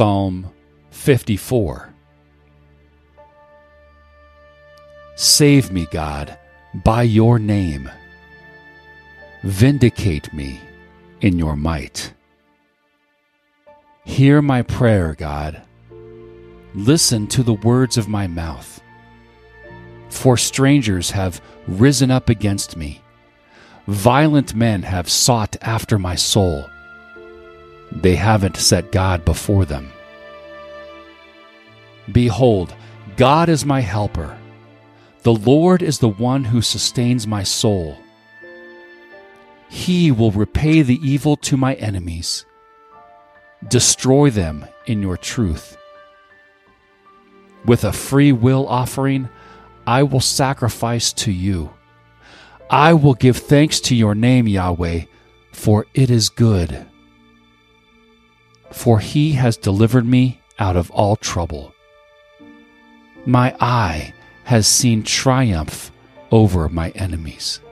Psalm 54. Save me, God, by your name. Vindicate me in your might. Hear my prayer, God. Listen to the words of my mouth. For strangers have risen up against me. Violent men have sought after my soul. They haven't set God before them. Behold, God is my helper. The Lord is the one who sustains my soul. He will repay the evil to my enemies. Destroy them in your truth. With a free will offering, I will sacrifice to you. I will give thanks to your name, Yahweh, for it is good. For he has delivered me out of all trouble. My eye has seen triumph over my enemies.